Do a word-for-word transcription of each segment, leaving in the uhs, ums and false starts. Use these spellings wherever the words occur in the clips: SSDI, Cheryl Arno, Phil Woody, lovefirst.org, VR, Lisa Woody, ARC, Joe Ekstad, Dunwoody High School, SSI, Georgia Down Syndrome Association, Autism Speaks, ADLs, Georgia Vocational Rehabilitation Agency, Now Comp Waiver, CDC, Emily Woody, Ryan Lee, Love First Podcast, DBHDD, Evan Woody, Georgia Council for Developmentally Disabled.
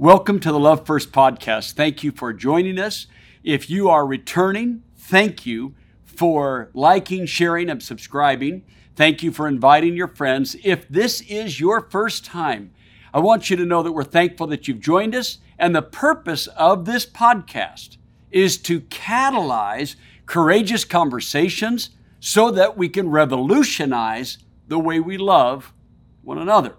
Welcome to the Love First Podcast. Thank you for joining us. If you are returning, thank you for liking, sharing, and subscribing. Thank you for inviting your friends. If this is your first time, I want you to know that we're thankful that you've joined us. And the purpose of this podcast is to catalyze courageous conversations so that we can revolutionize the way we love one another.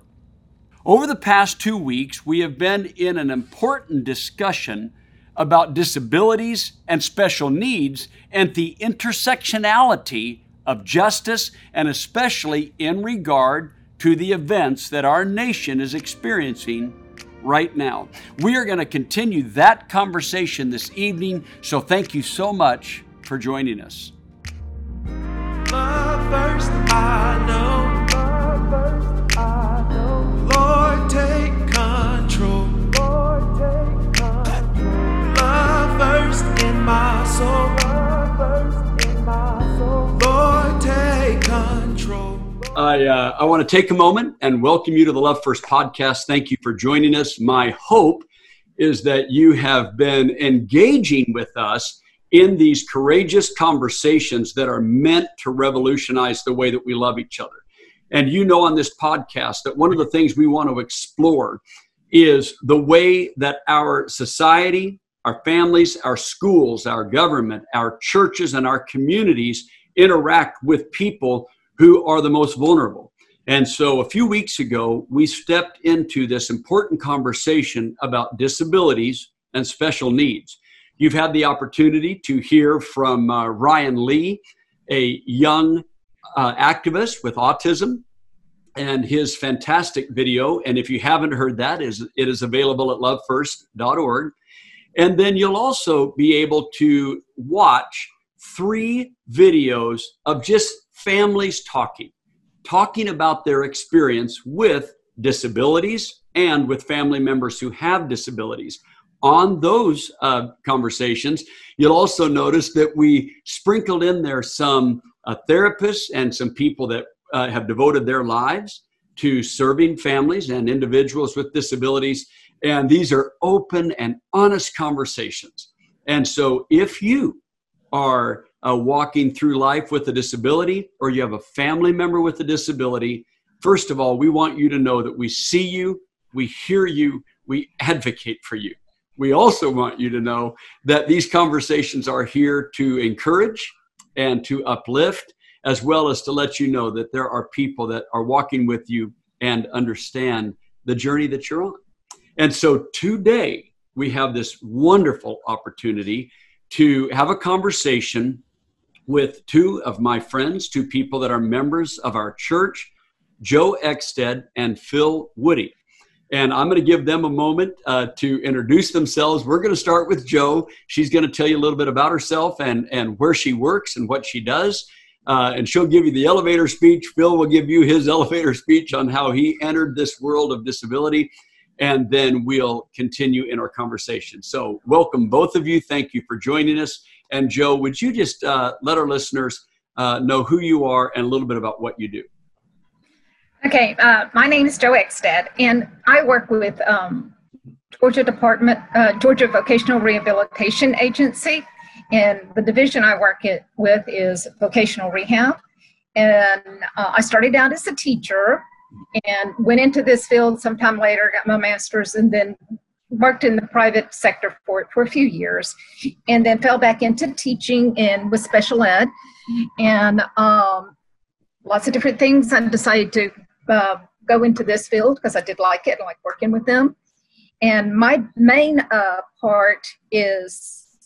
Over the past two weeks, we have been in an important discussion about disabilities and special needs and the intersectionality of justice, and especially in regard to the events that our nation is experiencing right now. We are going to continue that conversation this evening, so thank you so much for joining us. Love first, I know. Love first, I know. Lord, take control. Lord, take control. Love first in my soul. Love first in my soul. Lord, take control. I uh, I want to take a moment and welcome you to the Love First Podcast. Thank you for joining us. My hope is that you have been engaging with us in these courageous conversations that are meant to revolutionize the way that we love each other. And you know on this podcast that one of the things we want to explore is the way that our society, our families, our schools, our government, our churches, and our communities interact with people who are the most vulnerable. And so a few weeks ago, we stepped into this important conversation about disabilities and special needs. You've had the opportunity to hear from uh, Ryan Lee, a young uh, activist with autism, and his fantastic video. And if you haven't heard that, is it is available at love first dot org. And then you'll also be able to watch three videos of just families talking, talking about their experience with disabilities and with family members who have disabilities. On those uh, conversations, you'll also notice that we sprinkled in there some uh, therapists and some people that uh, have devoted their lives to serving families and individuals with disabilities. And these are open and honest conversations. And so if you are uh, walking through life with a disability, or you have a family member with a disability, first of all, we want you to know that we see you, we hear you, we advocate for you. We also want you to know that these conversations are here to encourage and to uplift, as well as to let you know that there are people that are walking with you and understand the journey that you're on. And so today we have this wonderful opportunity to have a conversation with two of my friends, two people that are members of our church, Joe Ekstad and Phil Woody. And I'm going to give them a moment uh, to introduce themselves. We're going to start with Joe. She's going to tell you a little bit about herself and, and where she works and what she does. Uh, and she'll give you the elevator speech. Phil will give you his elevator speech on how he entered this world of disability. And then we'll continue in our conversation. So welcome, both of you. Thank you for joining us. And Joe, would you just uh, let our listeners uh, know who you are and a little bit about what you do? Okay, uh, my name is Joe Ekstad, and I work with um, Georgia Department, uh, Georgia Vocational Rehabilitation Agency, and the division I work it, with is vocational rehab. And uh, I started out as a teacher and went into this field sometime later, got my master's, and then worked in the private sector for it for a few years, and then fell back into teaching and with special ed, and um, lots of different things. I decided to Uh, go into this field because I did like it and like working with them. And my main uh, part is,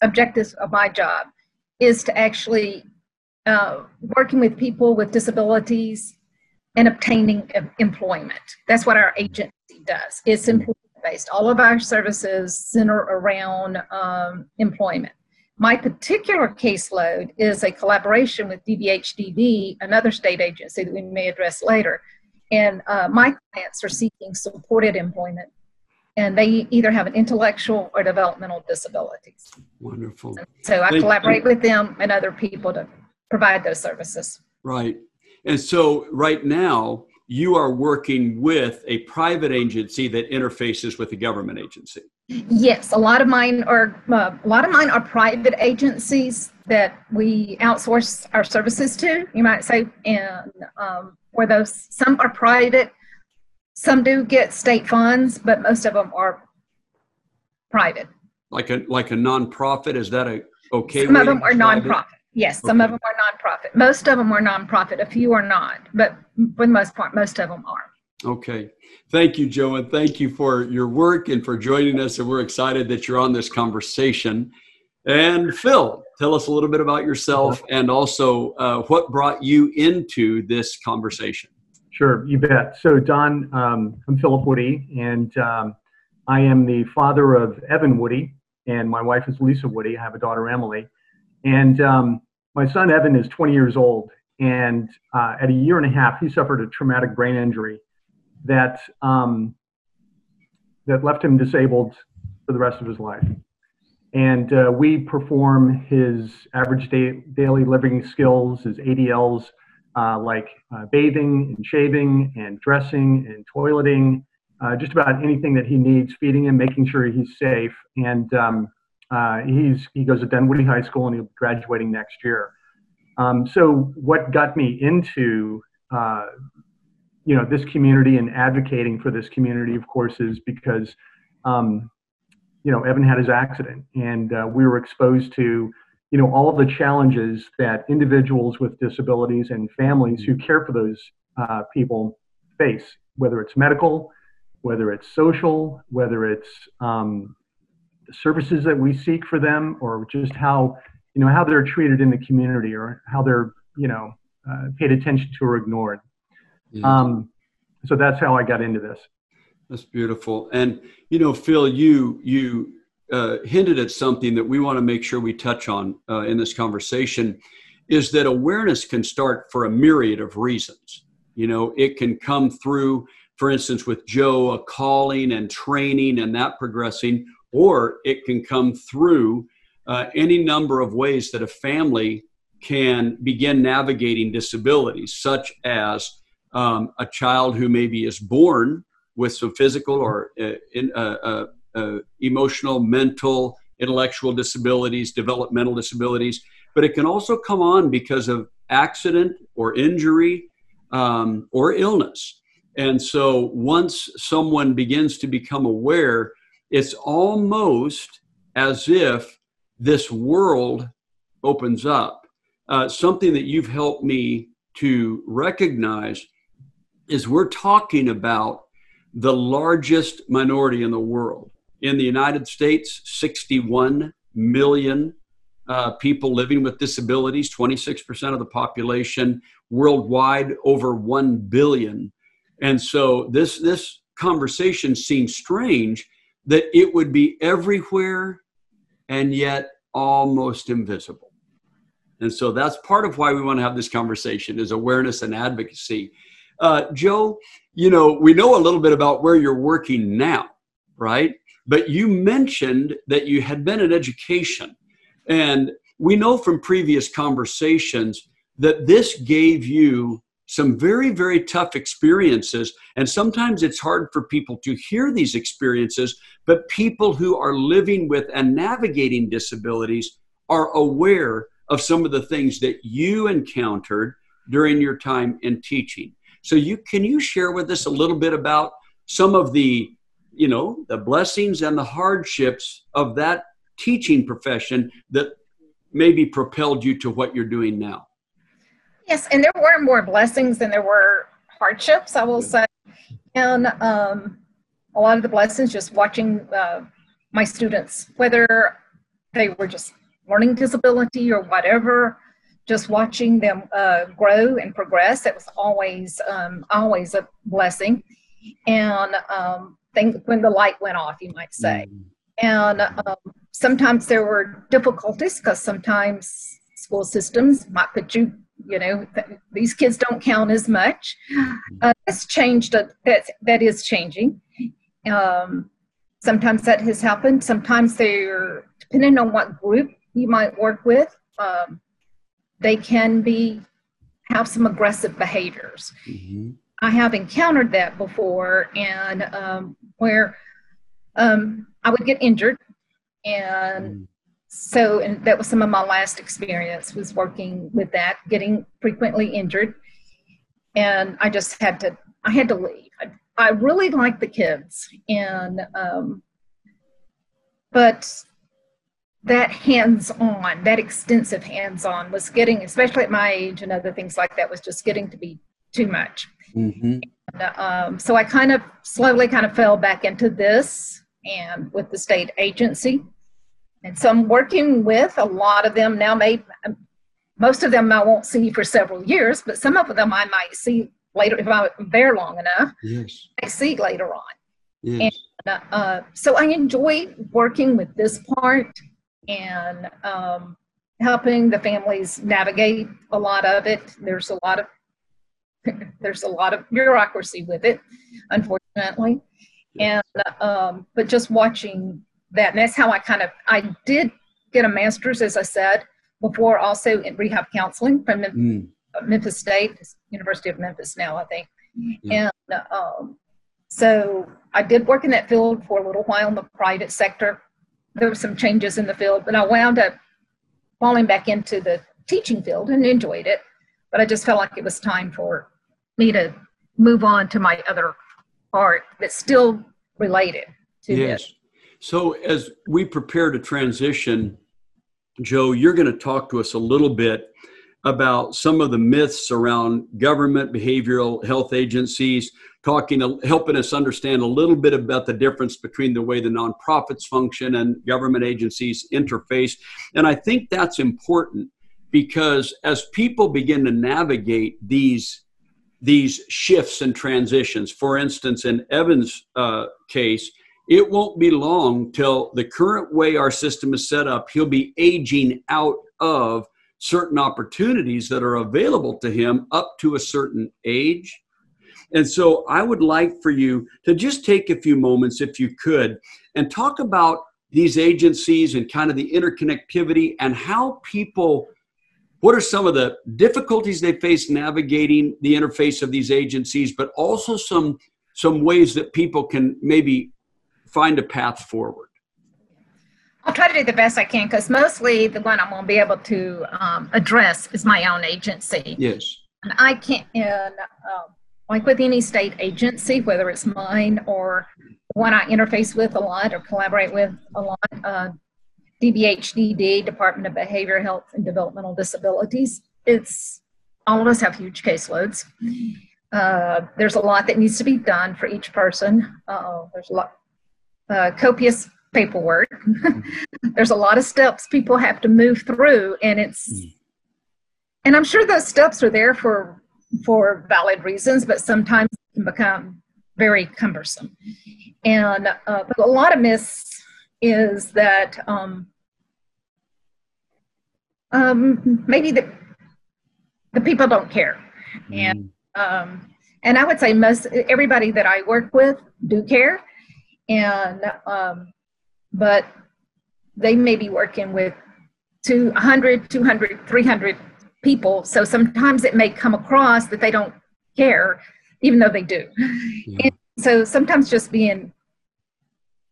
objectives of my job, is to actually uh, working with people with disabilities and obtaining employment. That's what our agency does. It's employment-based. All of our services center around um, employment. My particular caseload is a collaboration with D B H D D, another state agency that we may address later. And uh, my clients are seeking supported employment, and they either have an intellectual or developmental disabilities. Wonderful. So I Thank collaborate you. with them and other people to provide those services. Right. And so right now, you are working with a private agency that interfaces with a government agency. Yes, a lot of mine are uh, a lot of mine are private agencies that we outsource our services to, you might say, and um, where those some are private, some do get state funds, but most of them are private. Like a like a nonprofit, is that a okay? Some of them are nonprofit. Yes, some okay. of them are nonprofit. Most of them are nonprofit. A few are not, but for the most part, most of them are. Okay. Thank you, Joe, and thank you for your work and for joining us. And we're excited that you're on this conversation. And Phil, tell us a little bit about yourself and also uh, what brought you into this conversation. Sure, you bet. So, Don, um, I'm Philip Woody, and um, I am the father of Evan Woody, and my wife is Lisa Woody. I have a daughter, Emily. And um, my son, Evan, is twenty years old, and uh, at a year and a half, he suffered a traumatic brain injury that um, that left him disabled for the rest of his life. And uh, we perform his average day, daily living skills, his A D Ls, uh, like uh, bathing and shaving and dressing and toileting, uh, just about anything that he needs, feeding him, making sure he's safe. And um, Uh, he's, he goes to Dunwoody High School, and he'll be graduating next year. Um, so what got me into, uh, you know, this community and advocating for this community, of course, is because, um, you know, Evan had his accident, and uh, we were exposed to, you know, all of the challenges that individuals with disabilities and families who care for those uh, people face, whether it's medical, whether it's social, whether it's um, services that we seek for them, or just how, you know, how they're treated in the community, or how they're, you know, uh, paid attention to or ignored. Yeah. Um, so that's how I got into this. That's beautiful. And, you know, Phil, you, you uh, hinted at something that we want to make sure we touch on uh, in this conversation, is that awareness can start for a myriad of reasons. You know, it can come through, for instance, with Joe, a calling and training and that progressing, or it can come through uh, any number of ways that a family can begin navigating disabilities, such as um, a child who maybe is born with some physical or uh, in, uh, uh, uh, emotional, mental, intellectual disabilities, developmental disabilities. But it can also come on because of accident or injury um, or illness. And so once someone begins to become aware, it's almost as if this world opens up. Uh, something that you've helped me to recognize is we're talking about the largest minority in the world. In the United States, sixty-one million uh, people living with disabilities, twenty-six percent of the population. Worldwide, over one billion. And so this, this conversation seems strange, that it would be everywhere and yet almost invisible. And so that's part of why we want to have this conversation, is awareness and advocacy. Uh, Joe, you know, we know a little bit about where you're working now, right? But you mentioned that you had been in education. And we know from previous conversations that this gave you some very, very tough experiences. And sometimes it's hard for people to hear these experiences, but people who are living with and navigating disabilities are aware of some of the things that you encountered during your time in teaching. So you can you share with us a little bit about some of the, you know, the blessings and the hardships of that teaching profession that maybe propelled you to what you're doing now? Yes, and there were more blessings than there were hardships, I will say. And um, a lot of the blessings, just watching uh, my students, whether they were just learning disability or whatever, just watching them uh, grow and progress, it was always, um, always a blessing. And um, things, when the light went off, you might say. And um, sometimes there were difficulties, because sometimes school systems might put you, you know, th- these kids don't count as much. Uh, that's changed. Uh, that's, that is changing. Um, sometimes that has happened. Sometimes they're, depending on what group you might work with, um, they can be, have some aggressive behaviors. Mm-hmm. I have encountered that before, and um, where um, I would get injured. And so, and that was some of my last experience, was working with that, getting frequently injured. And I just had to, I had to leave. I, I really liked the kids. And, um, but that hands-on, that extensive hands-on was getting, especially at my age and other things like that, was just getting to be too much. Mm-hmm. And, um, so I kind of slowly kind of fell back into this, and with the state agency. And so I'm working with a lot of them now. Maybe most of them I won't see for several years, but some of them I might see later if I'm there long enough. Yes. I see later on. Yes. And uh, so I enjoy working with this part, and um, helping the families navigate a lot of it. There's a lot of there's a lot of bureaucracy with it, unfortunately. And, um, but just watching that, and that's how I kind of, I did get a master's, as I said before, also in rehab counseling from Mem- mm. Memphis State, University of Memphis now, I think. Yeah. And, um, so I did work in that field for a little while in the private sector. There were some changes in the field, but I wound up falling back into the teaching field and enjoyed it. But I just felt like it was time for me to move on to my other art that's still related to yes. this. So as we prepare to transition, Joe, you're going to talk to us a little bit about some of the myths around government, behavioral health agencies, talking, helping us understand a little bit about the difference between the way the nonprofits function and government agencies interface. And I think that's important, because as people begin to navigate these these shifts and transitions. For instance, in Evan's uh, case, it won't be long till the current way our system is set up, he'll be aging out of certain opportunities that are available to him up to a certain age. And so I would like for you to just take a few moments, if you could, and talk about these agencies and kind of the interconnectivity and how people... What are some of the difficulties they face navigating the interface of these agencies, but also some some ways that people can maybe find a path forward? I'll try to do the best I can, because mostly the one I'm going to be able to um, address is my own agency. Yes. And I can't, and, um, like with any state agency, whether it's mine or one I interface with a lot or collaborate with a lot, uh, D B H D D, Department of Behavioral Health and Developmental Disabilities. It's, all of us have huge caseloads. Uh, there's a lot that needs to be done for each person. Uh, there's a lot, uh, copious paperwork. There's a lot of steps people have to move through, and it's, and I'm sure those steps are there for, for valid reasons, but sometimes it can become very cumbersome. And uh, but a lot of myths is that um, um, maybe the, the people don't care. Mm. And um, and I would say most everybody that I work with do care, and um, but they may be working with two hundred, two hundred, three hundred people, so sometimes it may come across that they don't care, even though they do. Yeah. And so sometimes just being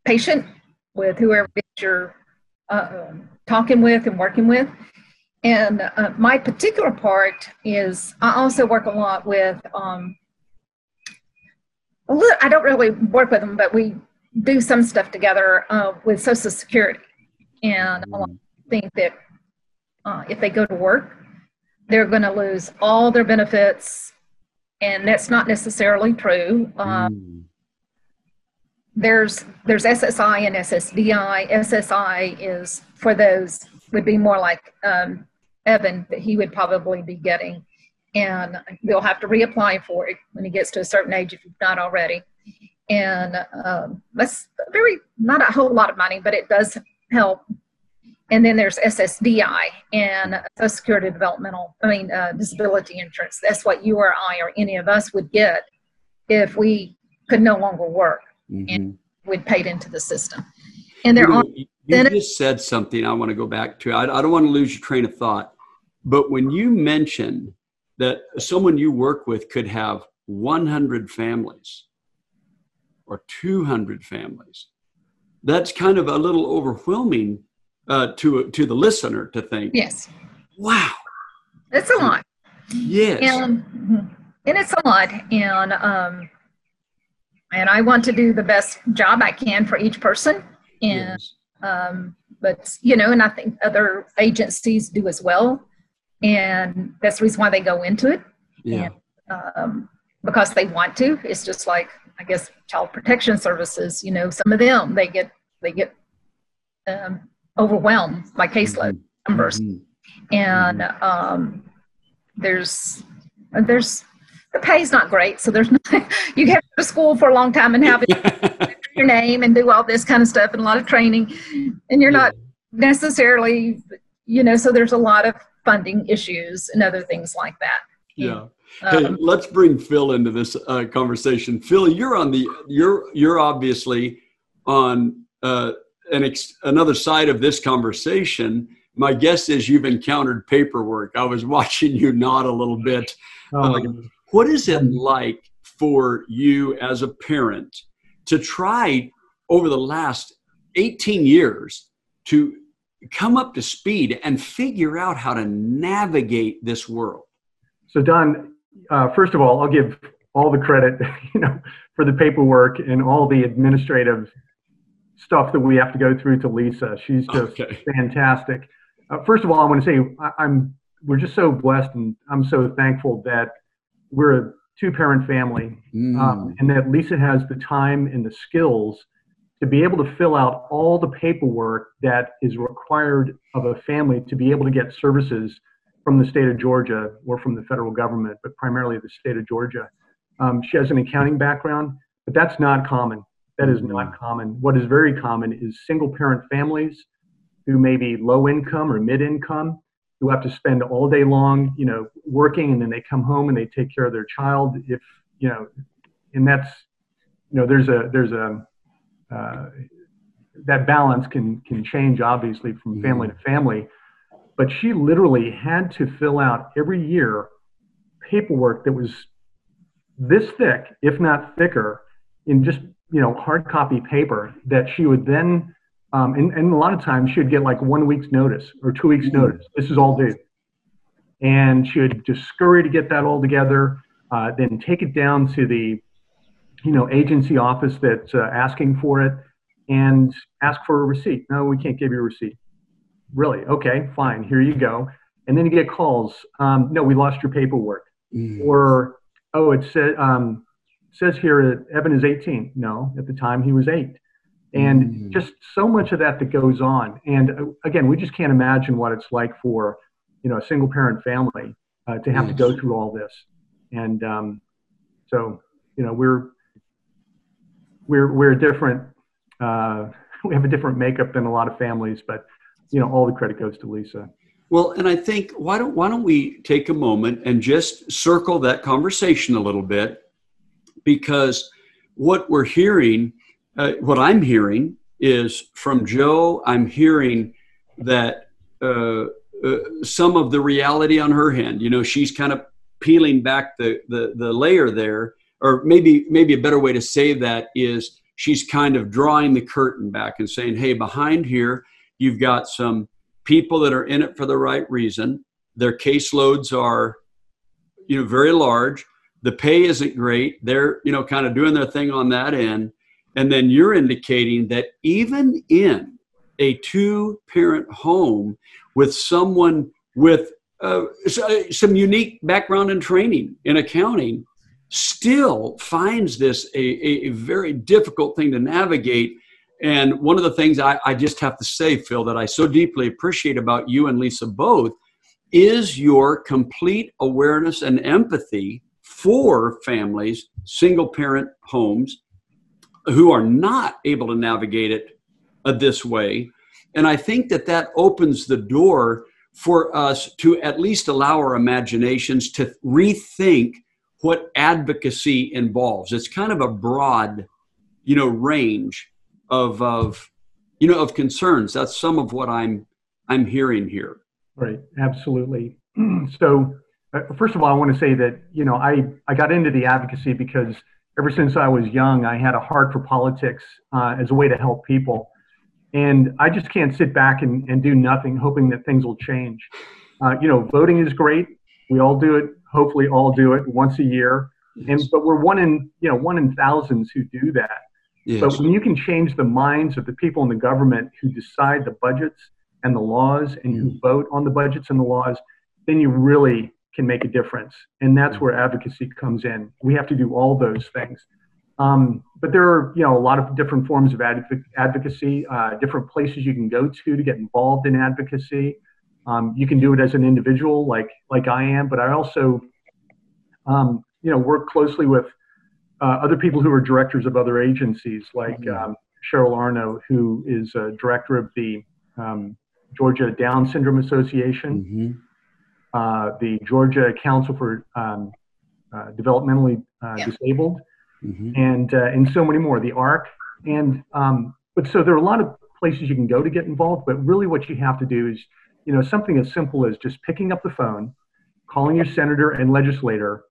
patient with whoever you're uh, talking with and working with. And uh, my particular part is I also work a lot with, um, a little, I don't really work with them, but we do some stuff together uh, with Social Security. And I think that uh, if they go to work, they're going to lose all their benefits, and that's not necessarily true. Um, mm. There's there's S S I and S S D I. S S I is for those would be more like um, Evan that he would probably be getting, and they'll have to reapply for it when he gets to a certain age if you've not already. And um, that's very not a whole lot of money, but it does help. And then there's S S D I and Social Security developmental, I mean uh, disability insurance. That's what you or I or any of us would get if we could no longer work. Mm-hmm. And we'd paid into the system. And there are. You, you just said something I want to go back to. I, I don't want to lose your train of thought, but when you mentioned that someone you work with could have one hundred families or two hundred families. That's kind of a little overwhelming uh, to to the listener to think. Yes. Wow. That's a lot. Yes. And, and it's a lot. And um, and I want to do the best job I can for each person. And yes. um, but you know, and I think other agencies do as well. And that's the reason why they go into it. Yeah. And, um, because they want to. It's just like, I guess, child protection services, you know, some of them, they get, they get um, overwhelmed by caseload mm-hmm. numbers. Mm-hmm. And um, there's, there's, the pay's not great. So there's not, you have to go to school for a long time and have it, your name and do all this kind of stuff and a lot of training. And you're yeah. not necessarily, you know, so there's a lot of funding issues and other things like that. Yeah. Hey, um, let's bring Phil into this uh, conversation. Phil, you're on the you're you're obviously on uh, an ex- another side of this conversation. My guess is you've encountered paperwork. I was watching you nod a little bit. Oh um, what is it like for you as a parent to try over the last eighteen years to come up to speed and figure out how to navigate this world? So Don, uh, first of all, I'll give all the credit, you know, for the paperwork and all the administrative stuff that we have to go through to Lisa. She's just okay. fantastic. Uh, first of all, I want to say I, I'm we're just so blessed, and I'm so thankful that we're a two-parent family, mm. um, and that Lisa has the time and the skills to be able to fill out all the paperwork that is required of a family to be able to get services from the state of Georgia or from the federal government, but primarily the state of Georgia. Um, she has an accounting background, but that's not common. That is not common. What is very common is single parent families who may be low income or mid income, who have to spend all day long, you know, working, and then they come home and they take care of their child. If, you know, and that's, you know, there's a, there's a, uh, that balance can, can change obviously from family to family. But she literally had to fill out every year paperwork that was this thick, if not thicker, in just, you know, hard copy paper that she would then, um, and, and a lot of times she would get like one week's notice or two weeks notice. This is all due. And she would just scurry to get that all together, uh, then take it down to the, you know, agency office that's uh, asking for it and ask for a receipt. No, we can't give you a receipt. Really? Okay, fine. Here you go. And then you get calls. Um, no, we lost your paperwork. Mm. Or, oh, it said, um, says here that Evan is eighteen. No, at the time he was eight. And mm. just so much of that that goes on. And uh, again, we just can't imagine what it's like for, you know, a single parent family uh, to have yes. to go through all this. And um, so, you know, we're, we're, we're different. Uh, we have a different makeup than a lot of families, but you know, all the credit goes to Lisa. Well, and I think, why don't why don't we take a moment and just circle that conversation a little bit, because what we're hearing, uh, what I'm hearing is from Joe, I'm hearing that uh, uh, some of the reality on her hand, you know, she's kind of peeling back the, the, the layer there, or maybe maybe a better way to say that is she's kind of drawing the curtain back and saying, hey, behind here, you've got some people that are in it for the right reason. Their caseloads are, you know, very large. The pay isn't great. They're, you know, kind of doing their thing on that end. And then you're indicating that even in a two-parent home with someone with uh, some unique background and training in accounting still finds this a, a very difficult thing to navigate. And one of the things I, I just have to say, Phil, that I so deeply appreciate about you and Lisa both is your complete awareness and empathy for families, single parent homes, who are not able to navigate it uh, this way. And I think that that opens the door for us to at least allow our imaginations to rethink what advocacy involves. It's kind of a broad, you know, range Of, of, you know, of concerns. That's some of what I'm, I'm hearing here. Right. Absolutely. So First of all, I want to say that, you know, I, I got into the advocacy because ever since I was young, I had a heart for politics uh, as a way to help people. And I just can't sit back and, and do nothing, hoping that things will change. Uh, you know, voting is great. We all do it. Hopefully all do it once a year. And but we're one in, you know, one in thousands who do that. Yes. But when you can change the minds of the people in the government who decide the budgets and the laws and who vote on the budgets and the laws, then you really can make a difference. And that's where advocacy comes in. We have to do all those things. Um, but there are, you know, a lot of different forms of adv- advocacy, uh, different places you can go to to get involved in advocacy. Um, you can do it as an individual like, like I am, but I also, um, you know, work closely with uh, other people who are directors of other agencies, like um, Cheryl Arno, who is a director of the um, Georgia Down Syndrome Association. Mm-hmm. Uh, the Georgia Council for um, uh, Developmentally uh, yeah. Disabled, mm-hmm. and uh, and so many more, the A R C. And um, but so there are a lot of places you can go to get involved, but really what you have to do is, you know, something as simple as just picking up the phone, calling your senator and legislator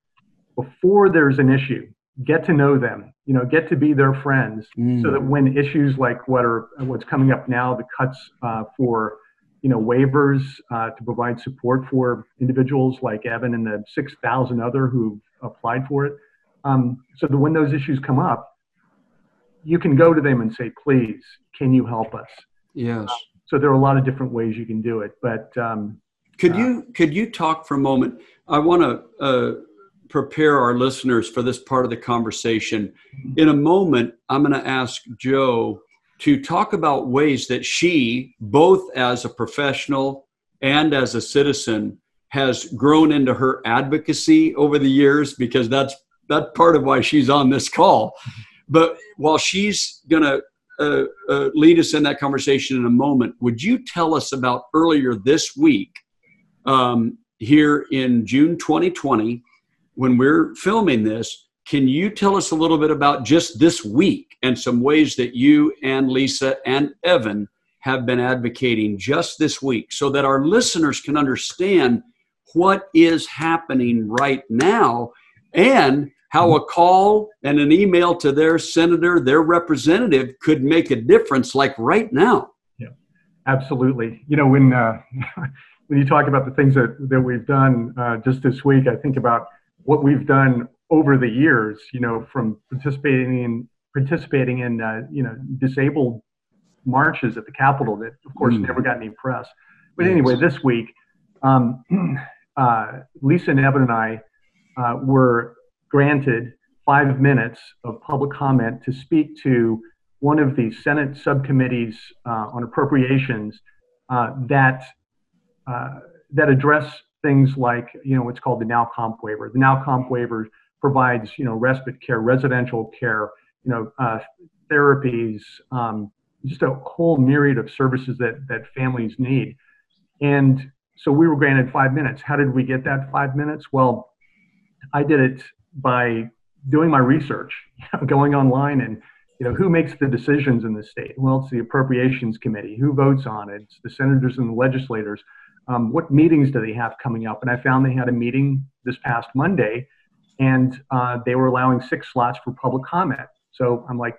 before there's an issue. Get to know them, you know, get to be their friends, mm. so that when issues like what are what's coming up now, the cuts uh, for you know, waivers uh, to provide support for individuals like Evan and the six thousand other who applied for it. Um, so that when those issues come up, you can go to them and say, please, can you help us? Yes. Uh, so there are a lot of different ways you can do it. But um, could you uh, could you talk for a moment? I want to uh, prepare our listeners for this part of the conversation. In a moment, I'm going to ask Joe to talk about ways that she, both as a professional and as a citizen, has grown into her advocacy over the years, because that's that part of why she's on this call. But while she's gonna uh, uh, lead us in that conversation in a moment, would you tell us about earlier this week, um, here in June twenty twenty, when we're filming this, can you tell us a little bit about just this week and some ways that you and Lisa and Evan have been advocating just this week, so that our listeners can understand what is happening right now and how a call and an email to their senator, their representative, could make a difference like right now? Yeah, absolutely. You know, when uh, when you talk about the things that, that we've done uh, just this week, I think about what we've done over the years, you know, from participating in participating in uh, you know, disabled marches at the Capitol that, of course, mm. never got any press. But yes. anyway, this week, um, uh, Lisa and Evan and I uh, were granted five minutes of public comment to speak to one of the Senate subcommittees uh, on appropriations uh, that uh, that address things like, you know, what's called the Now Comp Waiver. The Now Comp Waiver provides, you know, respite care, residential care, you know, uh, therapies, um, just a whole myriad of services that that families need. And so we were granted five minutes. How did we get that five minutes? Well, I did it by doing my research, you know, going online and, you know, who makes the decisions in the state? Well, it's the Appropriations Committee. Who votes on it? It's the senators and the legislators. Um, what meetings do they have coming up? And I found they had a meeting this past Monday, and uh, they were allowing six slots for public comment. So I'm like,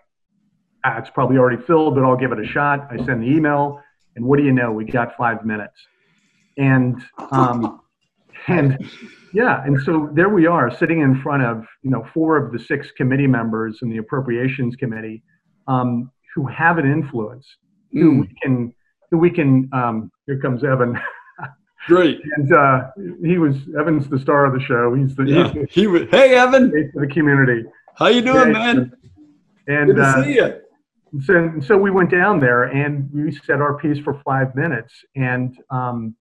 ah, it's probably already filled, but I'll give it a shot. I send the email, and what do you know? We got five minutes. And um, and yeah, and so there we are, sitting in front of, you know, four of the six committee members in the Appropriations Committee um, who have an influence, mm. who we can, who we can. Um, here comes Evan. Great. And uh, he was, Evan's the star of the show. He's the, yeah. he's the he was, hey, Evan. Face of the community. How you doing, and, man? And, Good to uh, see you. So, so we went down there and we said our piece for five minutes. And, um,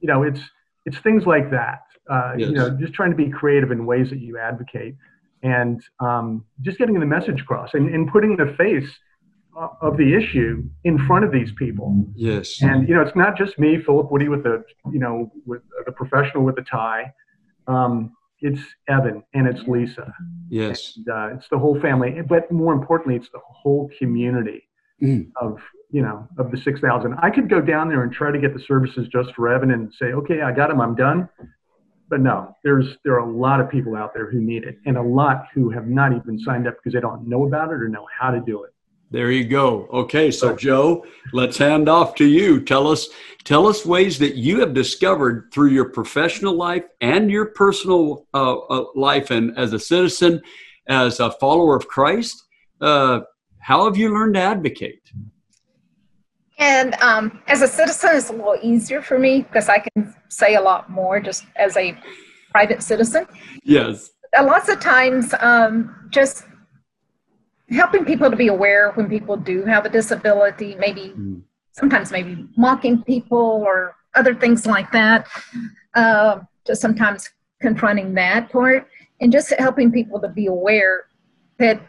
you know, it's it's things like that. Uh, yes. You know, just trying to be creative in ways that you advocate and um, just getting the message across and, and putting the face of the issue in front of these people. Yes. And, you know, it's not just me, Philip Woody, with the, you know, with the professional with the tie. Um, it's Evan and it's Lisa. Yes. And, uh, it's the whole family, but more importantly, it's the whole community mm. of, you know, of the six thousand. I could go down there and try to get the services just for Evan and say, okay, I got him, I'm done. But no, there's there are a lot of people out there who need it, and a lot who have not even signed up because they don't know about it or know how to do it. There you go. Okay, so Joe, let's hand off to you. Tell us, tell us ways that you have discovered through your professional life and your personal uh, uh, life, and as a citizen, as a follower of Christ, uh, how have you learned to advocate? And um, as a citizen, it's a little easier for me because I can say a lot more just as a private citizen. Yes. And lots of times, um, just helping people to be aware when people do have a disability, maybe mm. sometimes maybe mocking people or other things like that, uh, just sometimes confronting that part, and just helping people to be aware that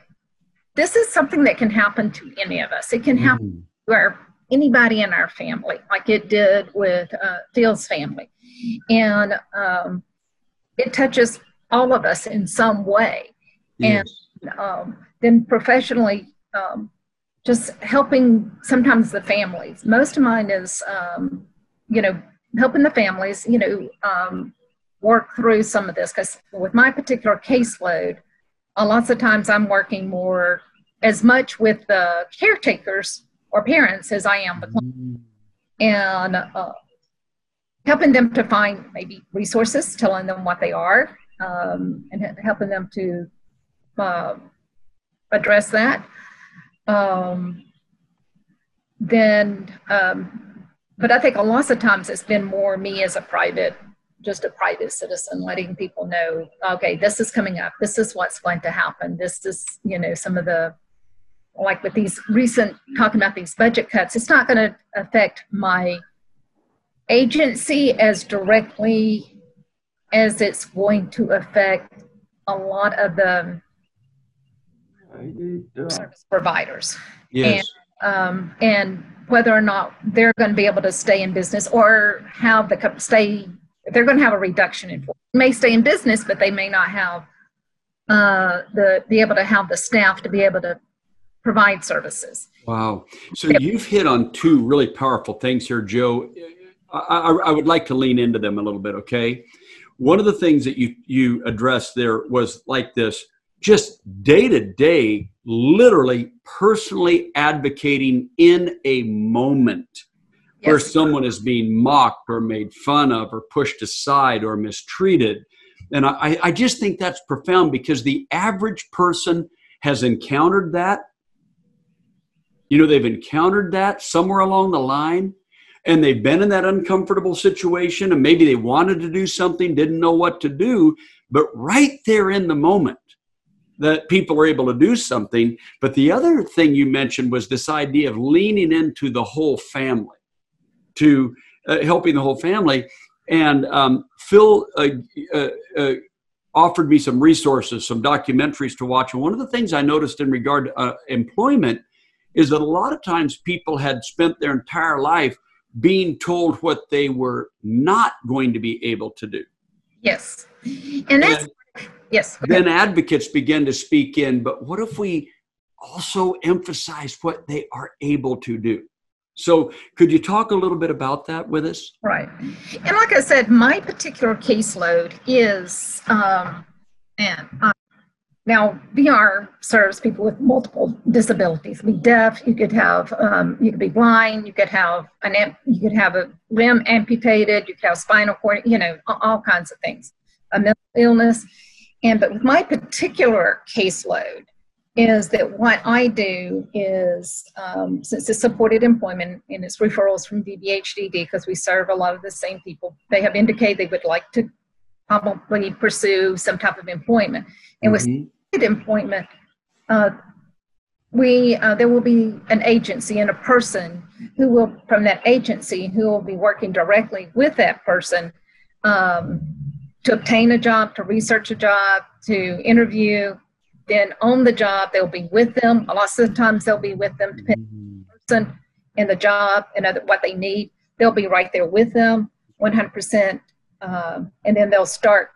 this is something that can happen to any of us. It can happen mm. to our anybody in our family, like it did with uh, Phil's family. And um, it touches all of us in some way. Yes. And um, then professionally, um, just helping sometimes the families. Most of mine is, um, you know, helping the families, you know, um, work through some of this. Because with my particular caseload, uh, lots of times I'm working more as much with the caretakers or parents as I am, and uh, helping them to find maybe resources, telling them what they are, um, and helping them to uh, address that. Um, then, um, but I think a lot of times it's been more me as a private, just a private citizen, letting people know, okay, this is coming up. This is what's going to happen. This is, you know, some of the, like with these recent, talking about these budget cuts, it's not going to affect my agency as directly as it's going to affect a lot of the service providers. Yes. And, um, and whether or not they're going to be able to stay in business or have the stay, they're going to have a reduction in force. They may stay in business, but they may not have uh, the be able to have the staff to be able to provide services. Wow. So you've hit on two really powerful things here, Joe. I, I, I would like to lean into them a little bit, okay? One of the things that you, you addressed there was like this, just day-to-day, literally personally advocating in a moment yes. where someone is being mocked or made fun of or pushed aside or mistreated. And I, I just think that's profound because the average person has encountered that. You know, they've encountered that somewhere along the line, and they've been in that uncomfortable situation, and maybe they wanted to do something, didn't know what to do, but right there in the moment that people are able to do something. But the other thing you mentioned was this idea of leaning into the whole family, to uh, helping the whole family. And um, Phil uh, uh, uh, offered me some resources, some documentaries to watch. And one of the things I noticed in regard to uh, employment is that a lot of times people had spent their entire life being told what they were not going to be able to do. Yes. And that's, and yes. Then advocates begin to speak in, but what if we also emphasize what they are able to do? So could you talk a little bit about that with us? Right. And like I said, my particular caseload is, um, and I, Now, V R serves people with multiple disabilities. You could be deaf, you could have, um, you could be blind, you could have an, amp- you could have a limb amputated, you could have spinal cord, you know, all kinds of things, a mental illness. And but with my particular caseload is that what I do is, um, since it's supported employment and it's referrals from D B H D D, because we serve a lot of the same people, they have indicated they would like to probably pursue some type of employment. And with mm-hmm. employment, uh, we uh, there will be an agency and a person who will, from that agency, who will be working directly with that person um, to obtain a job, to research a job, to interview. Then on the job, they'll be with them. A lot of the times they'll be with them, depending mm-hmm. on the person and the job and other, what they need. They'll be right there with them, one hundred percent. Um, and then they'll start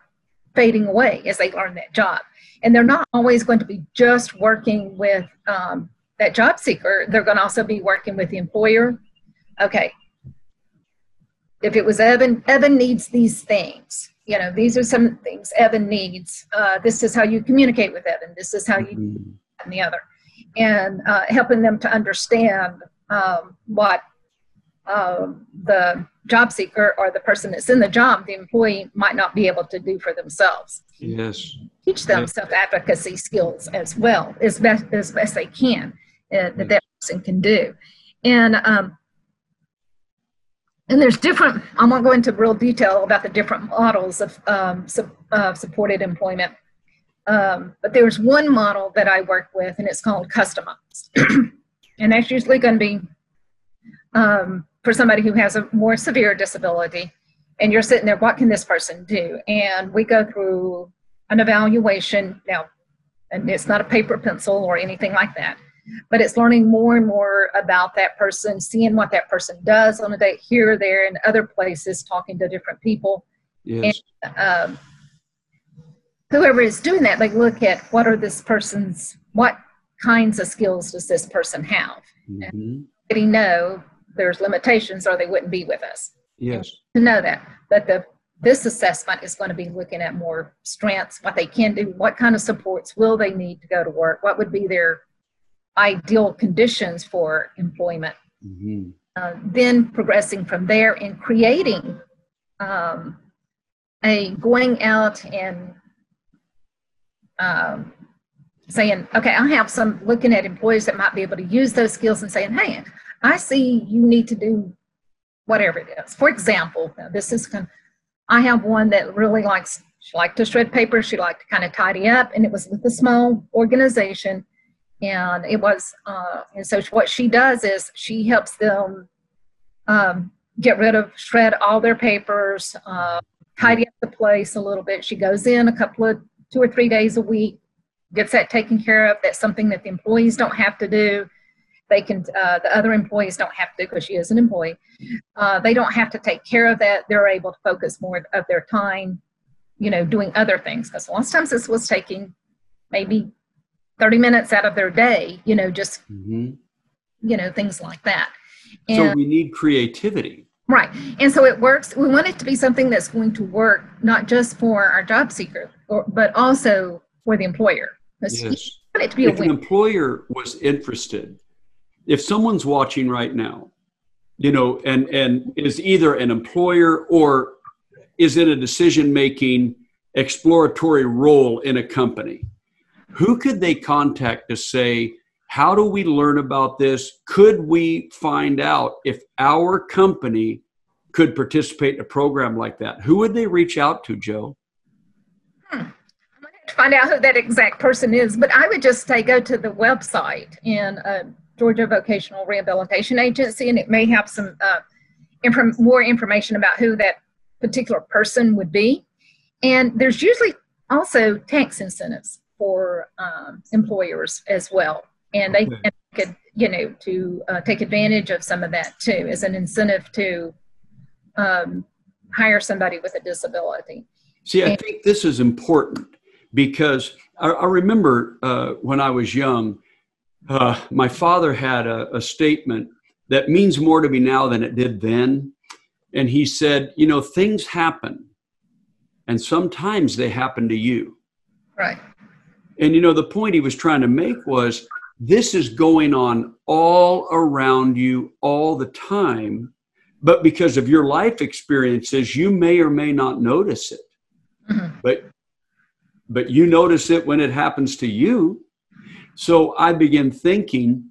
fading away as they learn that job. And they're not always going to be just working with um, that job seeker. They're going to also be working with the employer. Okay, if it was Evan, Evan needs these things. you know, these are some things Evan needs. Uh, this is how you communicate with Evan. This is how you mm-hmm. and the other. And uh, helping them to understand um, what uh, the job seeker or the person that's in the job, the employee, might not be able to do for themselves. Yes. Teach them yes. self-advocacy skills as well, as best as best they can, uh, that yes. that person can do. And um, and there's different, I won't go into real detail about the different models of um, su- uh, supported employment. Um, but there's one model that I work with, and it's called customized. And that's usually going to be um, for somebody who has a more severe disability, and you're sitting there, what can this person do? And we go through an evaluation now, and it's not a paper pencil or anything like that, but it's learning more and more about that person, seeing what that person does on a day here, there, and other places, talking to different people. Yes. And, um, whoever is doing that, they look at what are this person's, what kinds of skills does this person have? Mm-hmm. And we know there's limitations or they wouldn't be with us. Yes. To know that. But the this assessment is going to be looking at more strengths, what they can do, what kind of supports will they need to go to work, what would be their ideal conditions for employment. Mm-hmm. Uh, then progressing from there and creating um, a going out and Um, saying, okay, I have some looking at employees that might be able to use those skills and saying, hey, I see you need to do whatever it is. For example, this is kind of, I have one that really likes, she liked to shred paper. She liked to kind of tidy up, and it was with a small organization. And it was, uh, and so what she does is she helps them um, get rid of, shred all their papers, uh, tidy up the place a little bit. She goes in a couple of two or three days a week, gets that taken care of. That's something that the employees don't have to do. They can, uh, the other employees don't have to, because she is an employee. Uh, they don't have to take care of that. They're able to focus more of their time, you know, doing other things. Because a lot of times this was taking maybe thirty minutes out of their day, you know, just, mm-hmm. you know, things like that. And so we need creativity. Right. And so it works. We want it to be something that's going to work, not just for our job seeker, or, but also for the employer. Yes. You want it to be if a win. An employer was interested, if someone's watching right now, you know, and, and is either an employer or is in a decision-making exploratory role in a company, who could they contact to say, how do we learn about this? Could we find out if our company could participate in a program like that? Who would they reach out to, Joe? Hmm. I'm going to have to find out who that exact person is, but I would just say go to the website in uh, Georgia Vocational Rehabilitation Agency, and it may have some uh, inf- more information about who that particular person would be. And there's usually also tax incentives for um, employers as well. And they okay. could, you know, to uh, take advantage of some of that too, as an incentive to um, hire somebody with a disability. See, I and- think this is important because I, I remember uh, when I was young, uh, my father had a, a statement that means more to me now than it did then. And he said, you know, things happen, and sometimes they happen to you. Right. And, you know, the point he was trying to make was, this is going on all around you all the time, but because of your life experiences, you may or may not notice it. Mm-hmm. But but you notice it when it happens to you. So I begin thinking,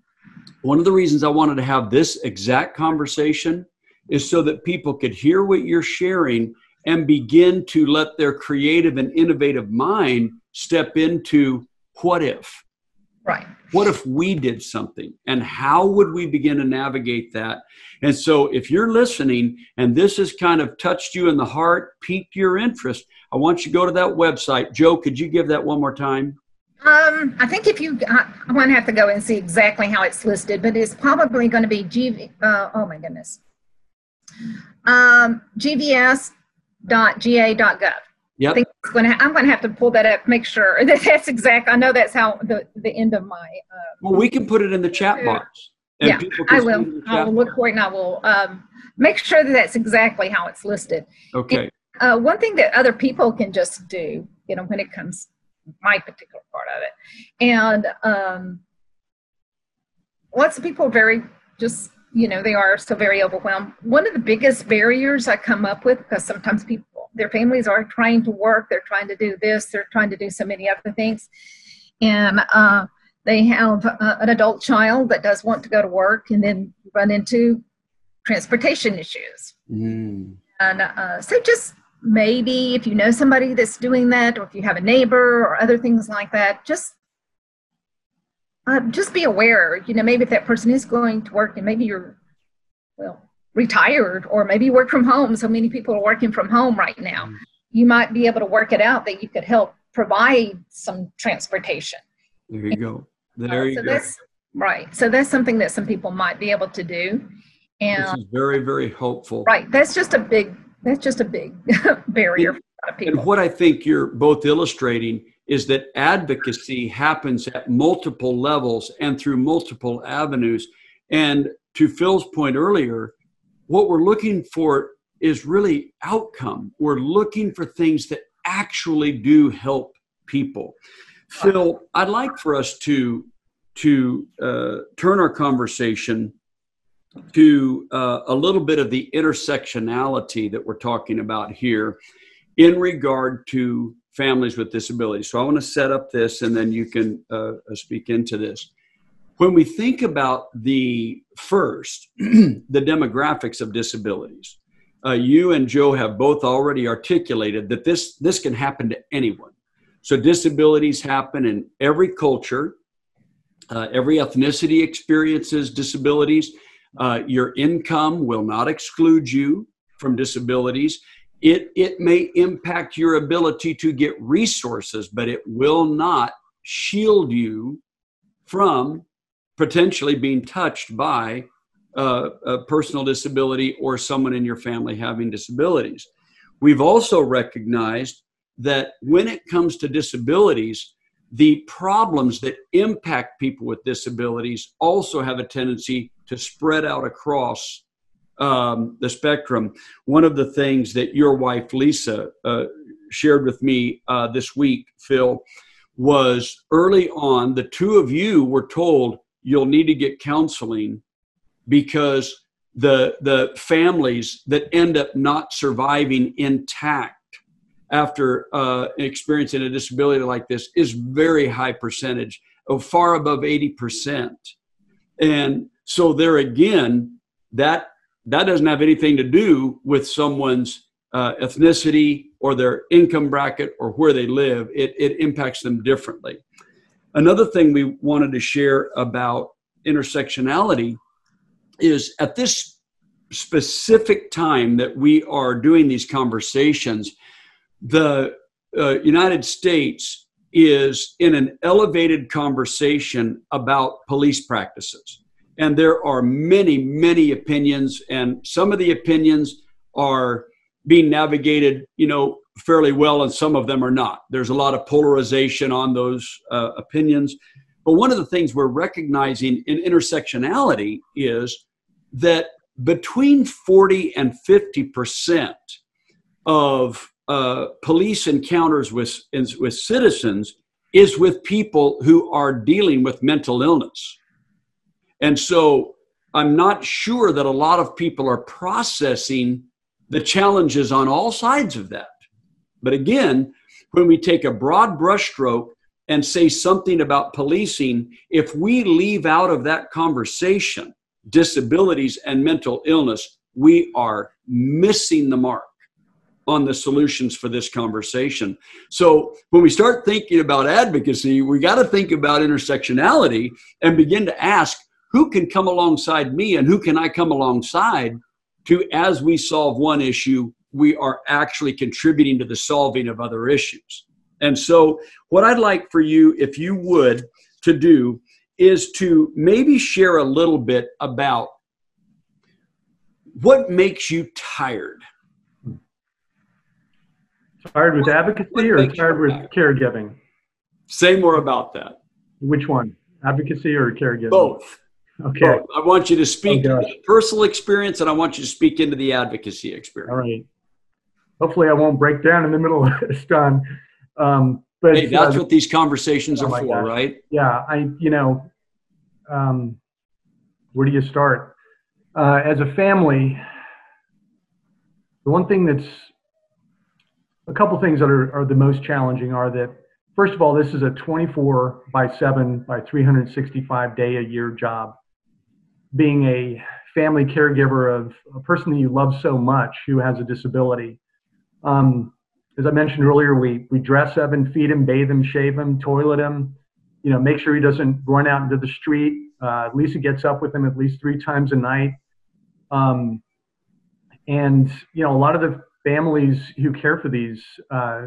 one of the reasons I wanted to have this exact conversation is so that people could hear what you're sharing and begin to let their creative and innovative mind step into what if. Right. What if we did something, and how would we begin to navigate that? And so if you're listening and this has kind of touched you in the heart, piqued your interest, I want you to go to that website. Joe, could you give that one more time? Um, I think if you, I, I'm going to have to go and see exactly how it's listed, but it's probably going to be G V, uh, oh my goodness, um, G V S dot G A dot gov. Yep. I think it's gonna ha- I'm going to have to pull that up, make sure that that's exact. I know that's how the, the end of my. Uh, well, we can put it in the chat box. And yeah, people can I will. I will look for it, and I will um, make sure that that's exactly how it's listed. Okay. Uh, one thing that other people can just do, you know, when it comes to my particular part of it, and um, lots of people are very just, you know, they are still very overwhelmed. One of the biggest barriers I come up with, because sometimes people, their families are trying to work, they're trying to do this, they're trying to do so many other things, and uh, they have uh, an adult child that does want to go to work and then run into transportation issues. Mm. And uh, so just maybe if you know somebody that's doing that, or if you have a neighbor or other things like that, just Uh, just be aware, you know, maybe if that person is going to work and maybe you're, well, retired, or maybe you work from home. So many people are working from home right now. You might be able to work it out that you could help provide some transportation. There you go. There uh, you so go. That's, right. So that's something that some people might be able to do. And this is very, very helpful. Right. That's just a big, that's just a big barrier and, for a lot of people. And what I think you're both illustrating is that advocacy happens at multiple levels and through multiple avenues. And to Phil's point earlier, what we're looking for is really outcome. We're looking for things that actually do help people. Phil, I'd like for us to, to uh, turn our conversation to uh, a little bit of the intersectionality that we're talking about here in regard to families with disabilities. So I want to set up this and then you can uh, speak into this. When we think about the first, the demographics of disabilities, uh, you and Joe have both already articulated that this, this can happen to anyone. So disabilities happen in every culture, uh, every ethnicity experiences disabilities. Uh, your income will not exclude you from disabilities. It, it may impact your ability to get resources, but it will not shield you from potentially being touched by uh, a personal disability or someone in your family having disabilities. We've also recognized that when it comes to disabilities, the problems that impact people with disabilities also have a tendency to spread out across Um, the spectrum. One of the things that your wife, Lisa, uh, shared with me uh, this week, Phil, was early on, the two of you were told you'll need to get counseling because the, the families that end up not surviving intact after uh, experiencing a disability like this is very high percentage, of far above eighty percent. And so there again, that That doesn't have anything to do with someone's uh, ethnicity or their income bracket or where they live. It, it impacts them differently. Another thing we wanted to share about intersectionality is at this specific time that we are doing these conversations, the uh, United States is in an elevated conversation about police practices. And there are many, many opinions, and some of the opinions are being navigated, you know, fairly well, and some of them are not. There's a lot of polarization on those uh, opinions. But one of the things we're recognizing in intersectionality is that between forty and fifty percent of uh, police encounters with, with citizens is with people who are dealing with mental illness. And so I'm not sure that a lot of people are processing the challenges on all sides of that. But again, when we take a broad brushstroke and say something about policing, if we leave out of that conversation disabilities and mental illness, we are missing the mark on the solutions for this conversation. So when we start thinking about advocacy, we got to think about intersectionality and begin to ask, who can come alongside me and who can I come alongside to, as we solve one issue, we are actually contributing to the solving of other issues. And so what I'd like for you, if you would, to do is to maybe share a little bit about what makes you tired. Tired with advocacy or tired with caregiving? Say more about that. Which one? Advocacy or caregiving? Both. Okay. Well, I want you to speak oh, into the personal experience, and I want you to speak into the advocacy experience. All right. hopefully I won't break down in the middle of this, Don. Um, but hey, that's uh, what these conversations oh are for, God. Right? Yeah, I, you know, um, where do you start? Uh, as a family, the one thing that's, a couple things that are, are the most challenging are that, first of all, this is a twenty-four by seven by three sixty-five day a year job. Being a family caregiver of a person that you love so much who has a disability. Um, as I mentioned earlier, we we dress Evan, feed him, bathe him, shave him, toilet him, you know, make sure he doesn't run out into the street. Uh, Lisa gets up with him at least three times a night. Um, and, you know, a lot of the families who care for these uh,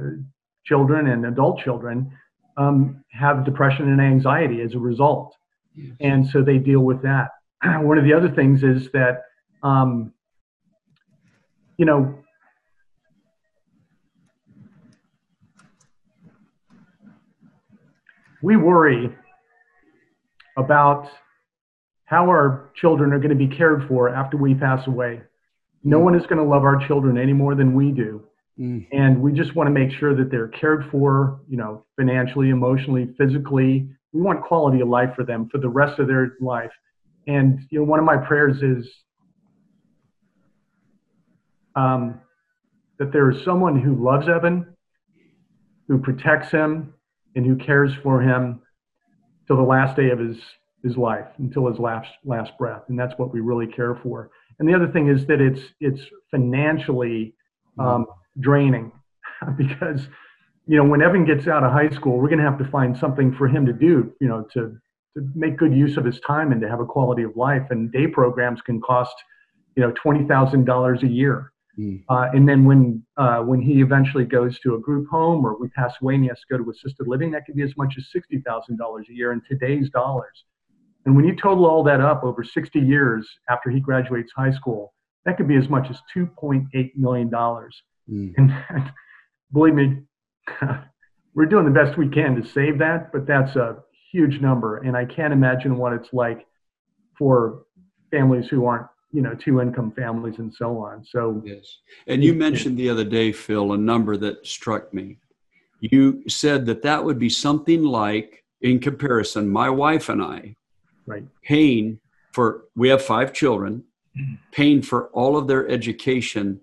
children and adult children um, have depression and anxiety as a result. Yes. And so they deal with that. One of the other things is that, um, you know, we worry about how our children are going to be cared for after we pass away. No one is going to love our children any more than we do. Mm. And we just want to make sure that they're cared for, you know, financially, emotionally, physically. We want quality of life for them for the rest of their life. And, you know, one of my prayers is um, that there is someone who loves Evan, who protects him, and who cares for him till the last day of his, his life, until his last last breath. And that's what we really care for. And the other thing is that it's it's financially um, draining because, you know, when Evan gets out of high school, we're going to have to find something for him to do, you know, to to make good use of his time and to have a quality of life. And day programs can cost, you know, twenty thousand dollars a year. Mm. Uh, and then when, uh, when he eventually goes to a group home or we pass away and he has to go to assisted living, that could be as much as sixty thousand dollars a year in today's dollars. And when you total all that up over sixty years after he graduates high school, that could be as much as two point eight million dollars. Mm. And believe me, we're doing the best we can to save that, but that's a huge number. And I can't imagine what it's like for families who aren't, you know, two income families and so on. So, yes. And you mentioned the other day, Phil, a number that struck me. You said that that would be something like, in comparison, my wife and I, right, paying for, we have five children, paying for all of their education,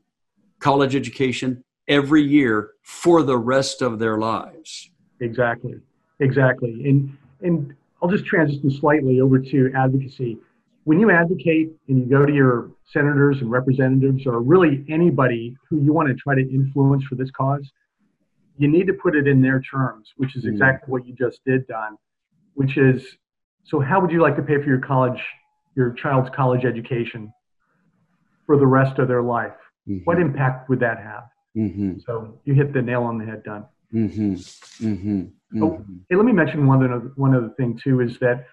college education, every year for the rest of their lives. Exactly. Exactly. And, And I'll just transition slightly over to advocacy. When you advocate and you go to your senators and representatives or really anybody who you want to try to influence for this cause, you need to put it in their terms, which is exactly what you just did, Don, which is, so how would you like to pay for your college, your child's college education for the rest of their life? Mm-hmm. What impact would that have? Mm-hmm. So you hit the nail on the head, Don. Mm-hmm. Mm-hmm. Mm-hmm. Oh, hey, let me mention one other, one other thing, too, is that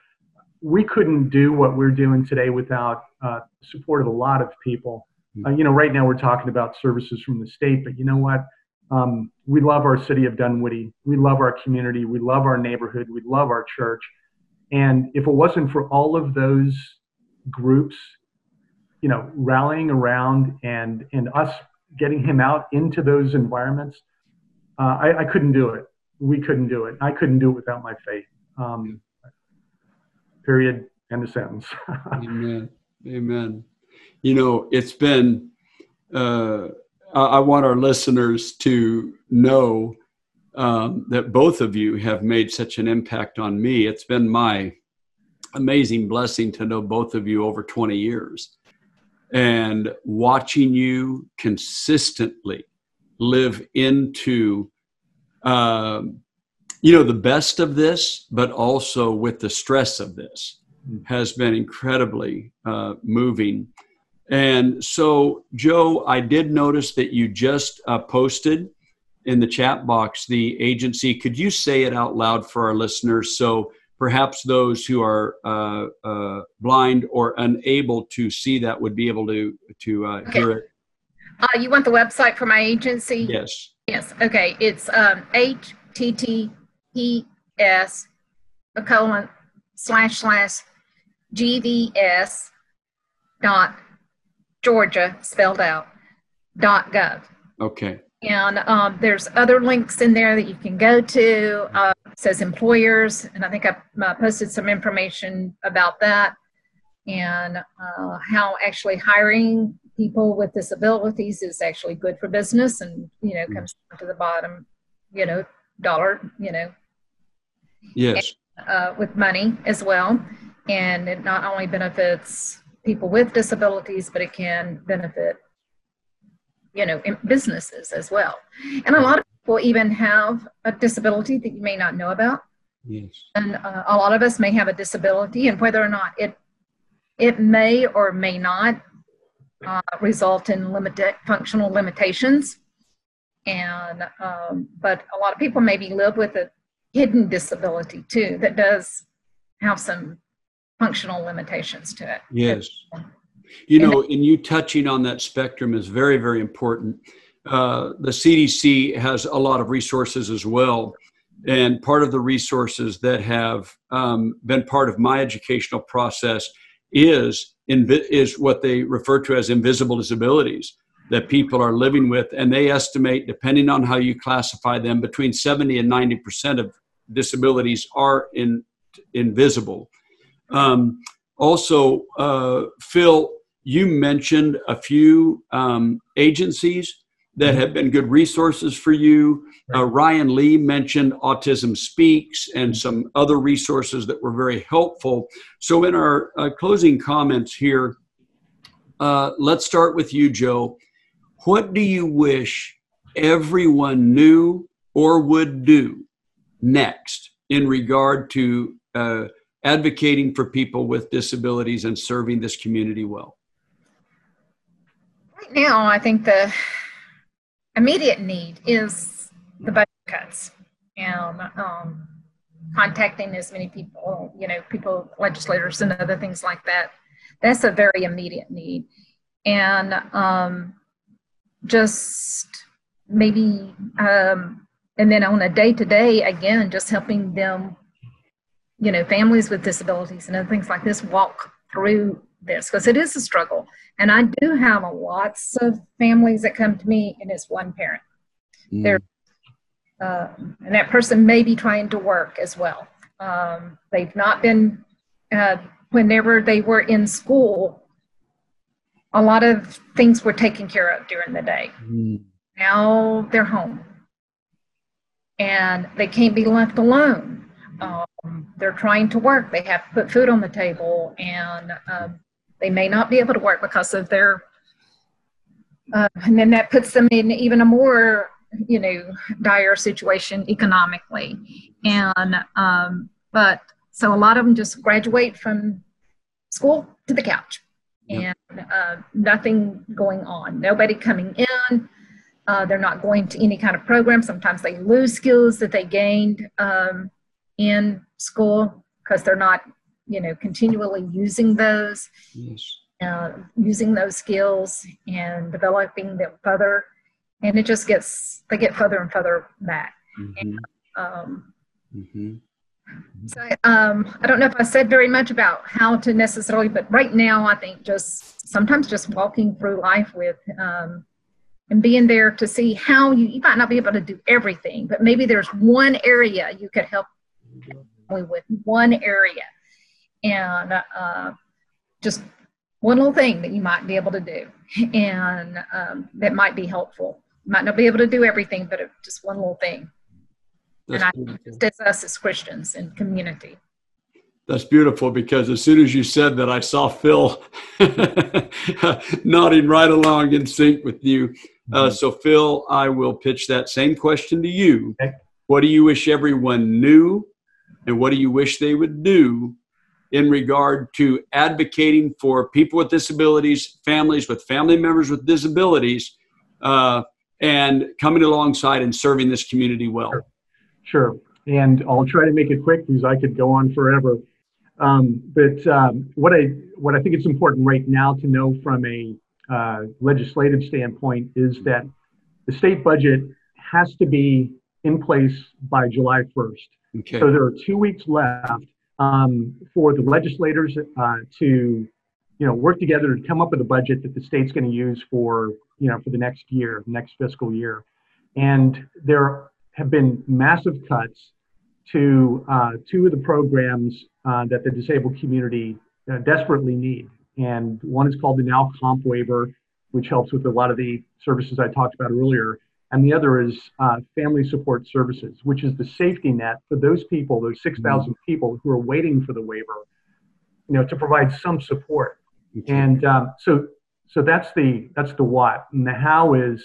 we couldn't do what we're doing today without uh, support of a lot of people. Mm-hmm. Uh, you know, right now we're talking about services from the state, but you know what? Um, we love our city of Dunwoody. We love our community. We love our neighborhood. We love our church. And if it wasn't for all of those groups, you know, rallying around and, and us getting him out into those environments, uh, I, I couldn't do it. We couldn't do it. I couldn't do it without my faith. Um, period. End of sentence. Amen. Amen. You know, it's been, uh, I, I want our listeners to know um, that both of you have made such an impact on me. It's been my amazing blessing to know both of you over twenty years and watching you consistently live into Um, you know, the best of this, but also with the stress of this, has been incredibly uh, moving. And so, Joe, I did notice that you just uh, posted in the chat box the agency. Could you say it out loud for our listeners? So perhaps those who are uh, uh, blind or unable to see that would be able to, to uh, okay. hear it. Uh, you want the website for my agency? Yes. Yes. Okay. It's um, H T T P S colon slash slash G V S dot Georgia spelled out dot gov. Okay. And um, there's other links in there that you can go to. Uh, it says employers, and I think I uh, posted some information about that and uh, how actually hiring people with disabilities is actually good for business, and, you know, comes down to the bottom, you know, dollar, you know. Yes. And, uh, with money as well. And it not only benefits people with disabilities, but it can benefit, you know, in businesses as well. And a lot of people even have a disability that you may not know about. Yes. And uh, a lot of us may have a disability, and whether or not it, it may or may not uh, result in limited functional limitations. And, um, but a lot of people maybe live with a hidden disability too, that does have some functional limitations to it. Yes. You know, and you touching on that spectrum is very, very important. Uh, the C D C has a lot of resources as well. And part of the resources that have um, been part of my educational process is, invi- is what they refer to as invisible disabilities that people are living with. And they estimate, depending on how you classify them, between seventy and ninety percent of disabilities are in, invisible. Um, also, uh, Phil, you mentioned a few um, agencies that have been good resources for you. Uh, Ryan Lee mentioned Autism Speaks and some other resources that were very helpful. So in our uh, closing comments here, uh, let's start with you, Joe. What do you wish everyone knew or would do next in regard to uh, advocating for people with disabilities and serving this community well? Right now, I think the immediate need is the budget cuts and um, contacting as many people, you know, people, legislators and other things like that. That's a very immediate need. And um, just maybe, um, and then on a day-to-day, again, just helping them, you know, families with disabilities and other things like this walk through this, because it is a struggle. And I do have a lots of families that come to me and it's one parent. Mm. They're, uh, and that person may be trying to work as well. Um, they've not been, uh, whenever they were in school, a lot of things were taken care of during the day. Mm. Now they're home and they can't be left alone. Um, they're trying to work. They have to put food on the table, and um, they may not be able to work because of their, uh, and then that puts them in even a more, you know, dire situation economically. And, um, but so a lot of them just graduate from school to the couch and uh, nothing going on, nobody coming in. Uh, they're not going to any kind of program. Sometimes they lose skills that they gained, um, in school, because they're not, you know, continually using those, yes. uh, using those skills and developing them further. And it just gets, they get further and further back. Mm-hmm. And, um, mm-hmm. So um, I don't know if I said very much about how to necessarily, but right now I think just sometimes just walking through life with um, and being there to see how you, you might not be able to do everything, but maybe there's one area you could help with one area and uh, just one little thing that you might be able to do and um, that might be helpful. You might not be able to do everything, but just one little thing. That's and I think that's us as Christians and community. That's beautiful, because as soon as you said that, I saw Phil nodding right along in sync with you. Mm-hmm. Uh, so Phil, I will pitch that same question to you. Okay. What do you wish everyone knew, and what do you wish they would do in regard to advocating for people with disabilities, families with family members with disabilities, uh, and coming alongside and serving this community well? Sure. Sure. And I'll try to make it quick because I could go on forever. Um, but um, what I what I think it's important right now to know from a uh, legislative standpoint is that the state budget has to be in place by July first. Okay. So there are two weeks left um, for the legislators uh, to you know, work together to come up with a budget that the state's going to use for, you know, for the next year, next fiscal year. And there have been massive cuts to uh, two of the programs uh, that the disabled community uh, desperately need. And one is called the Now Comp Waiver, which helps with a lot of the services I talked about earlier. And the other is uh, Family Support Services, which is the safety net for those people, those six thousand mm-hmm. people who are waiting for the waiver, you know, to provide some support. Mm-hmm. And um, so so that's the, that's the what. And the how is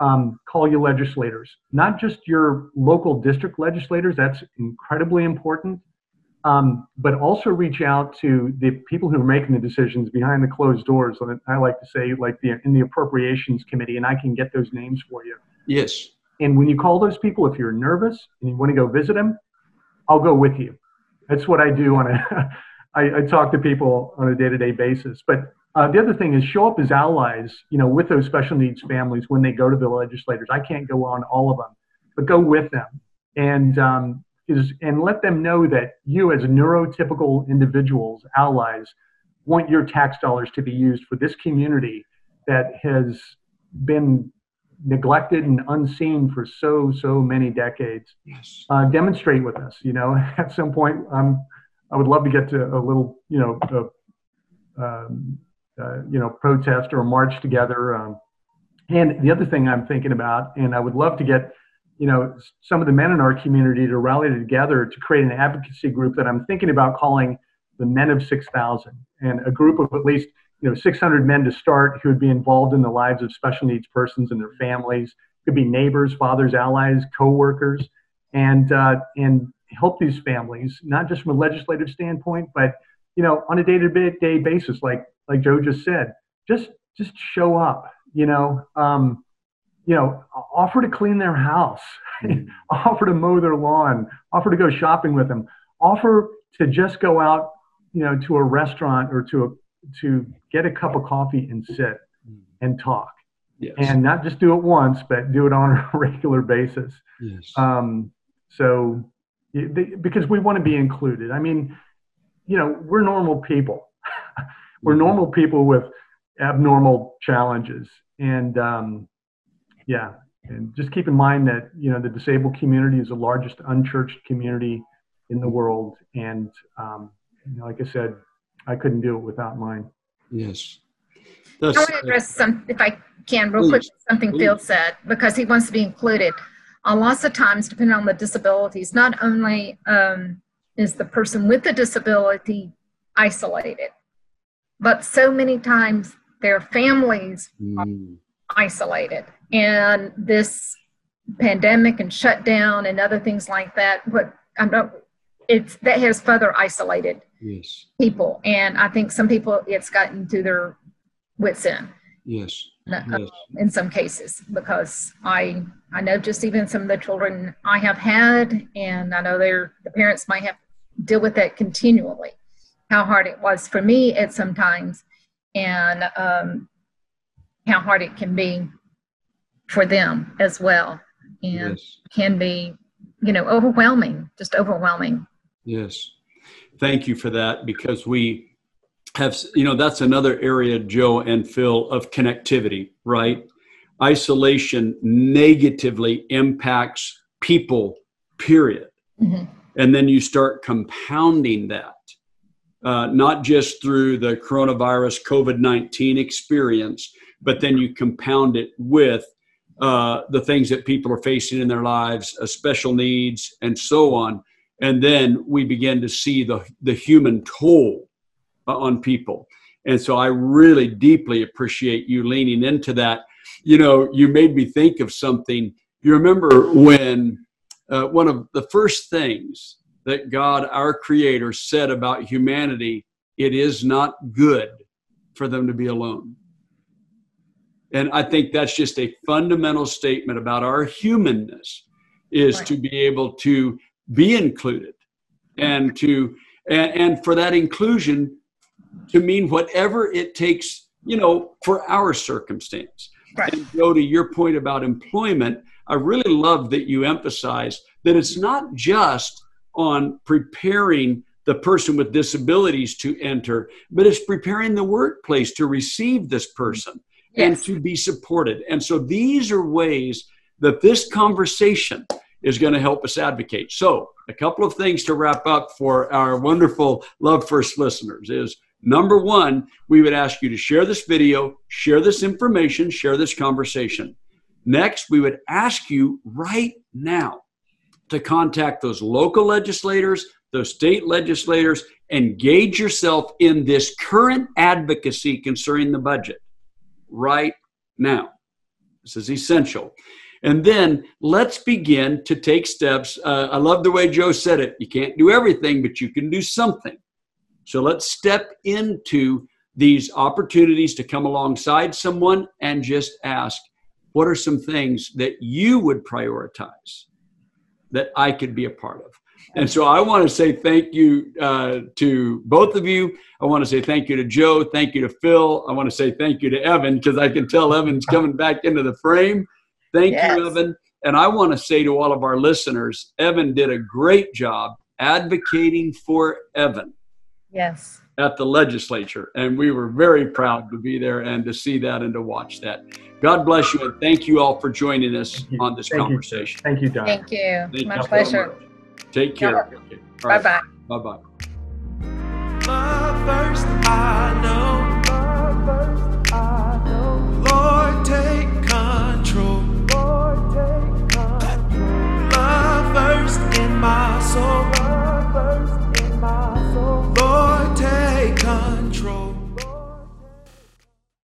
um, call your legislators, not just your local district legislators. That's incredibly important. Um, but also reach out to the people who are making the decisions behind the closed doors. I like to say, like the in the appropriations committee, and I can get those names for you. Yes. And when you call those people, if you're nervous and you want to go visit them, I'll go with you. That's what I do on a. I, I talk to people on a day-to-day basis. But uh, the other thing is show up as allies. You know, with those special needs families when they go to the legislators. I can't go on all of them, but go with them and. Um, Is, and let them know that you as neurotypical individuals, allies, want your tax dollars to be used for this community that has been neglected and unseen for so, so many decades. Yes. Uh, demonstrate with us, you know, at some point, um, I would love to get to a little, you know, a, um, uh, you know, protest or a march together. Um, and the other thing I'm thinking about, and I would love to get you know, some of the men in our community to rally together to create an advocacy group that I'm thinking about calling the Men of six thousand, and a group of at least, you know, six hundred men to start who would be involved in the lives of special needs persons and their families. It could be neighbors, fathers, allies, coworkers, and, uh, and help these families, not just from a legislative standpoint, but, you know, on a day-to-day basis, like, like Joe just said, just, just show up, you know, um, you know, offer to clean their house, offer to mow their lawn, offer to go shopping with them, offer to just go out, you know, to a restaurant or to a, to get a cup of coffee and sit and talk. Yes. And not just do it once, but do it on a regular basis. Yes. Um, so, because we want to be included. I mean, you know, we're normal people. We're normal people with abnormal challenges. And, um, yeah. And just keep in mind that, you know, the disabled community is the largest unchurched community in the world. And um, you know, like I said, I couldn't do it without mine. Yes. That's, I want to address some, if I can, real please, quick, something please. Phil said, because he wants to be included. Uh, lots of times, depending on the disabilities, not only um, is the person with the disability isolated, but so many times their families mm. are isolated. And this pandemic and shutdown and other things like that, what I'm not, it's that has further isolated yes. people. And I think some people it's gotten to their wits end. Yes. Uh, yes. In some cases, because I I know just even some of the children I have had, and I know their the parents might have to deal with that continually. How hard it was for me at some times, and um, how hard it can be for them as well, and yes. can be, you know, overwhelming, just overwhelming. Yes. Thank you for that, because we have, you know, that's another area, Joe and Phil, of connectivity, right? Isolation negatively impacts people, period. Mm-hmm. And then you start compounding that, uh, not just through the coronavirus COVID nineteen experience, but then you compound it with Uh, the things that people are facing in their lives, uh, special needs, and so on. And then we begin to see the, the human toll uh, on people. And so I really deeply appreciate you leaning into that. You know, you made me think of something. You remember when uh, one of the first things that God, our Creator, said about humanity, it is not good for them to be alone. And I think that's just a fundamental statement about our humanness, is right. to be able to be included and to, and, and for that inclusion to mean whatever it takes, you know, for our circumstance. Right. And Joe, to your point about employment, I really love that you emphasize that it's not just on preparing the person with disabilities to enter, but it's preparing the workplace to receive this person yes. and to be supported. And so these are ways that this conversation is going to help us advocate. So a couple of things to wrap up for our wonderful Love First listeners is, number one, we would ask you to share this video, share this information, share this conversation. Next, we would ask you right now to contact those local legislators, those state legislators, engage yourself in this current advocacy concerning the budget right now. This is essential. And then let's begin to take steps. Uh, I love the way Joe said it. You can't do everything, but you can do something. So let's step into these opportunities to come alongside someone and just ask, what are some things that you would prioritize that I could be a part of? And so I want to say thank you uh, to both of you. I want to say thank you to Joe. Thank you to Phil. I want to say thank you to Evan, because I can tell Evan's coming back into the frame. Thank yes. you, Evan. And I want to say to all of our listeners, Evan did a great job advocating for Evan. Yes. At the legislature. And we were very proud to be there and to see that and to watch that. God bless you. And thank you all for joining us on this thank conversation. You. Thank you, Don. Thank you. Thank My you pleasure. So much. Take care. No. Okay. Right. Bye-bye. Bye-bye. Love first, I know. Love first.